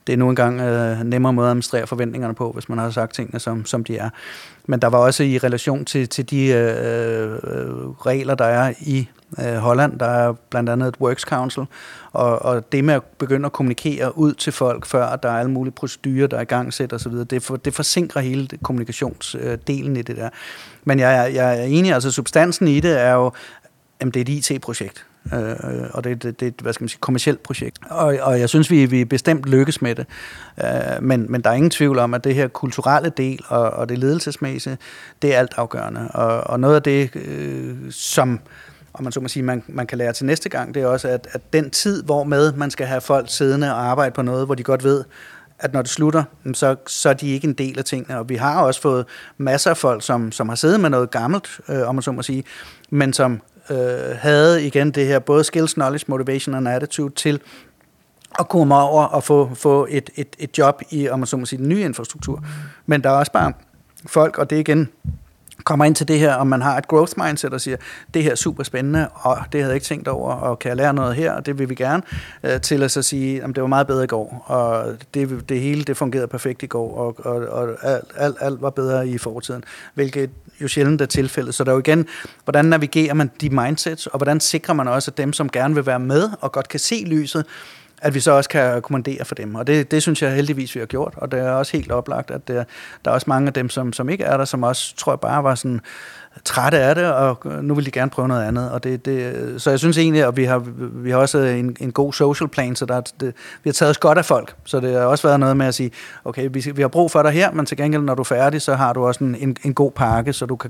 er nu engang nemmere måde at administrere forventningerne på, hvis man har sagt tingene, som de er. Men der var også i relation til de regler, der er i Holland, der er blandt andet et Works Council, og det med at begynde at kommunikere ud til folk, før der er alle mulige procedurer, der er i gang sæt og så videre, det forsinker hele kommunikationsdelen i det der. Men jeg er enig, altså substansen i det er jo, jamen, det er et IT-projekt. Og det er et, hvad skal man sige, kommercielt projekt. Og jeg synes, vi bestemt lykkes med det. Men der er ingen tvivl om, at det her kulturelle del og det ledelsesmæssige, det er altafgørende. Og noget af det, som man så må sige, man kan lære til næste gang, det er også, at den tid, hvormed man skal have folk siddende og arbejde på noget, hvor de godt ved, at når det slutter, så er de ikke en del af tingene. Og vi har også fået masser af folk, som har siddet med noget gammelt, om man så må sige, men som havde igen det her, både skills, knowledge, motivation og attitude til at komme over og få et job i, om man så må sige, den nye infrastruktur. Men der er også bare folk, og det igen kommer ind til det her, om man har et growth mindset og siger, det her er super spændende, og det havde jeg ikke tænkt over, og kan jeg lære noget her, og det vil vi gerne, til at så sige, at det var meget bedre i går, og det hele, det fungerede perfekt i går, og alt var bedre i fortiden, hvilket jo sjældent er tilfældet. Så der er jo igen, hvordan navigerer man de mindsets, og hvordan sikrer man også, at dem, som gerne vil være med, og godt kan se lyset, at vi så også kan kommandere for dem. Og det synes jeg heldigvis, vi har gjort. Og det er også helt oplagt, at der er også mange af dem, som ikke er der, som også, tror jeg, bare var sådan trætte af det, og nu vil de gerne prøve noget andet. Og så jeg synes egentlig, at vi har også en god social plan, så vi har taget os godt af folk. Så det har også været noget med at sige, okay, vi har brug for dig her, men til gengæld, når du er færdig, så har du også en god pakke, så du kan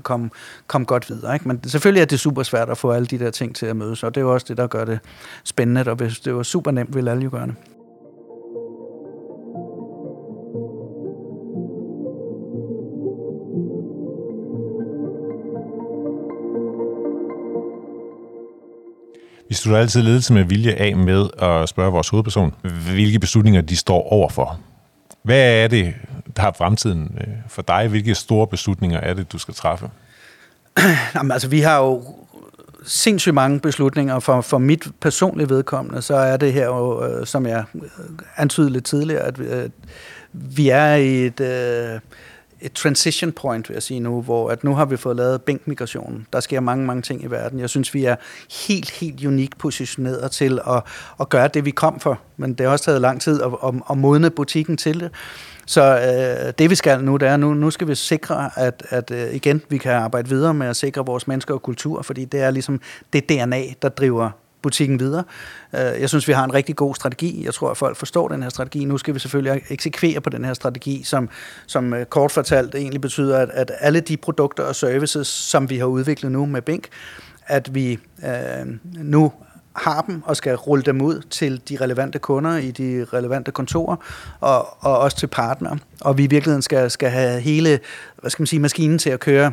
komme godt videre. Ikke? Men selvfølgelig er det super svært at få alle de der ting til at mødes, og det er jo også det, der gør det spændende, og hvis det var super nemt, ville alle jo gøre det. Vi slutter altid ledelse med vilje af med at spørge vores hovedperson, hvilke beslutninger de står overfor. Hvad er det, der har fremtiden for dig? Hvilke store beslutninger er det, du skal træffe? Jamen, altså, vi har jo sindssygt mange beslutninger. For mit personlige vedkommende, så er det her jo, som jeg antydede lidt tidligere, at vi er i et transition point, vil jeg sige nu, hvor at nu har vi fået lavet BinckMigrationen. Der sker mange, mange ting i verden. Jeg synes, vi er helt, helt unikt positioneret til at gøre det, vi kom for. Men det har også taget lang tid at modne butikken til det. Så det, vi skal nu, det er, nu skal vi sikre, at igen, vi kan arbejde videre med at sikre vores mennesker og kultur, fordi det er ligesom det DNA, der driver butikken videre. Jeg synes, vi har en rigtig god strategi. Jeg tror, at folk forstår den her strategi. Nu skal vi selvfølgelig eksekvere på den her strategi, som kort fortalt egentlig betyder, at alle de produkter og services, som vi har udviklet nu med Bink, at vi nu har dem og skal rulle dem ud til de relevante kunder i de relevante kontorer og også til partnere. Og vi i virkeligheden skal have hele, hvad skal man sige, maskinen til at køre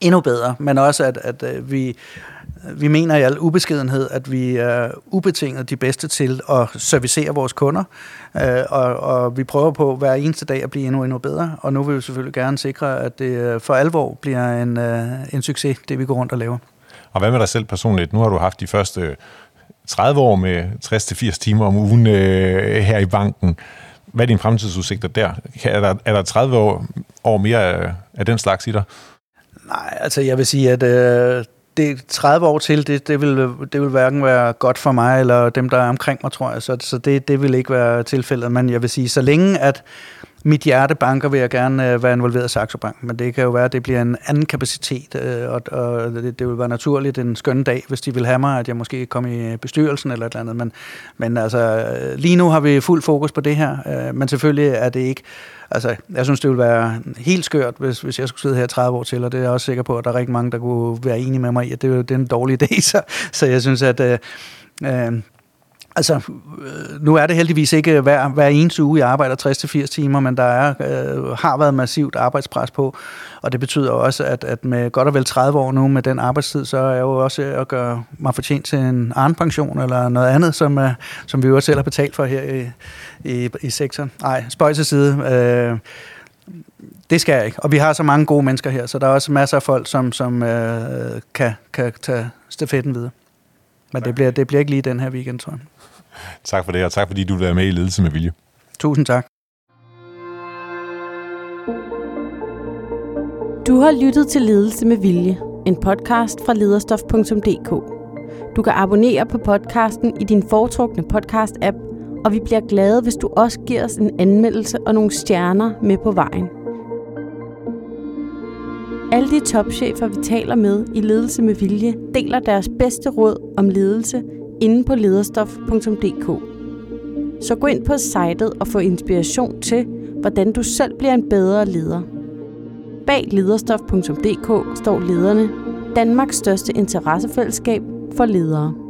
endnu bedre, men også at vi mener i al ubeskedenhed, at vi er ubetinget de bedste til at servicere vores kunder, og vi prøver på hver eneste dag at blive endnu bedre, og nu vil vi selvfølgelig gerne sikre, at det for alvor bliver en succes, det vi går rundt og laver. Og hvad med dig selv personligt? Nu har du haft de første 30 år med 60-80 timer om ugen her i banken. Hvad er dine fremtidsudsigter der? Er der 30 år mere af den slags i dig? Nej, altså jeg vil sige, at det 30 år til, det vil hverken være godt for mig eller dem, der er omkring mig, tror jeg. Så det vil ikke være tilfældet. Men jeg vil sige, så længe at Mit hjerte banker vil jeg gerne være involveret i Saxo Bank, men det kan jo være, at det bliver en anden kapacitet, og det vil være naturligt en skøn dag, hvis de vil have mig, at jeg måske kommer i bestyrelsen eller et eller andet. Men altså, lige nu har vi fuld fokus på det her, men selvfølgelig er det ikke... Altså, jeg synes, det ville være helt skørt, hvis jeg skulle sidde her 30 år til, og det er jeg også sikker på, at der er rigtig mange, der kunne være enige med mig i, at det er en dårlig idé. Så jeg synes, at... Altså, nu er det heldigvis ikke hver eneste uge, jeg arbejder 60-80 timer, men der har været massivt arbejdspres på, og det betyder også, at med godt og vel 30 år nu med den arbejdstid, så er jeg jo også at gøre mig fortjent til en Arne-pension eller noget andet, som vi jo også selv har betalt for her i sektoren. Nej, spøg til side. Det skal jeg ikke. Og vi har så mange gode mennesker her, så der er også masser af folk, som kan tage stafetten videre. Men det bliver ikke lige den her weekend, tror jeg. Tak for det, og tak fordi du vil være med i Ledelse med Vilje. Tusind tak. Du har lyttet til Ledelse med Vilje, en podcast fra Lederstof.dk. Du kan abonnere på podcasten i din foretrukne podcast-app, og vi bliver glade, hvis du også giver os en anmeldelse og nogle stjerner med på vejen. Alle de topchefer, vi taler med i Ledelse med Vilje, deler deres bedste råd om ledelse inde på lederstof.dk. Så gå ind på sitet og få inspiration til, hvordan du selv bliver en bedre leder. Bag lederstof.dk står lederne, Danmarks største interessefællesskab for ledere.